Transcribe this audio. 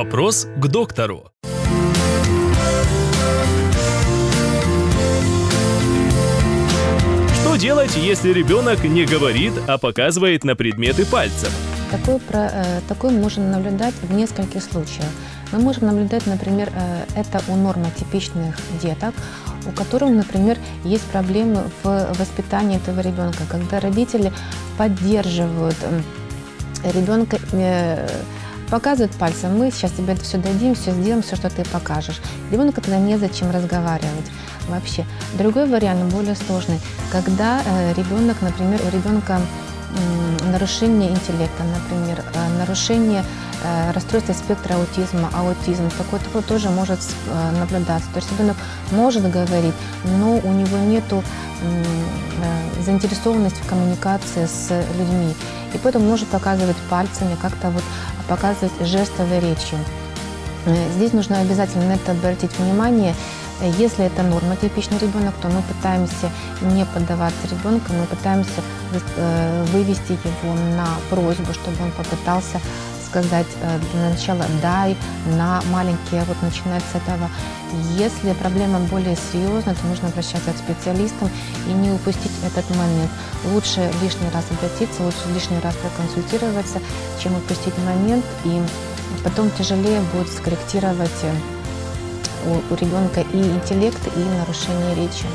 Вопрос к доктору. Что делать, если ребенок не говорит, а показывает на предметы пальцем? Такое можно наблюдать в нескольких случаях. Мы можем наблюдать, например, это у нормотипичных деток, у которых, например, есть проблемы в воспитании этого ребенка, когда родители поддерживают ребенка, показывают пальцем: мы сейчас тебе это все дадим, все сделаем, все, что ты покажешь. Ребенку тогда незачем разговаривать вообще. Другой вариант, более сложный, когда ребенок, например, у ребенка нарушение интеллекта, например, нарушение расстройства спектра аутизма, такое тоже может наблюдаться. То есть ребенок может говорить, но у него нету заинтересованности в коммуникации с людьми. И поэтому может показывать пальцами, как-то вот показывать жестовой речью. Здесь нужно обязательно на это обратить внимание. Если это нормотипичный ребенок, то мы пытаемся не поддаваться ребенку, мы пытаемся вывести его на просьбу, чтобы он попытался сказать для начала «дай», «на», «маленькие», вот начинать с этого. Если проблема более серьезная, то нужно обращаться к специалистам и не упустить этот момент. Лучше лишний раз обратиться, лучше лишний раз проконсультироваться, чем упустить момент, и потом тяжелее будет скорректировать у ребенка и интеллект, и нарушение речи.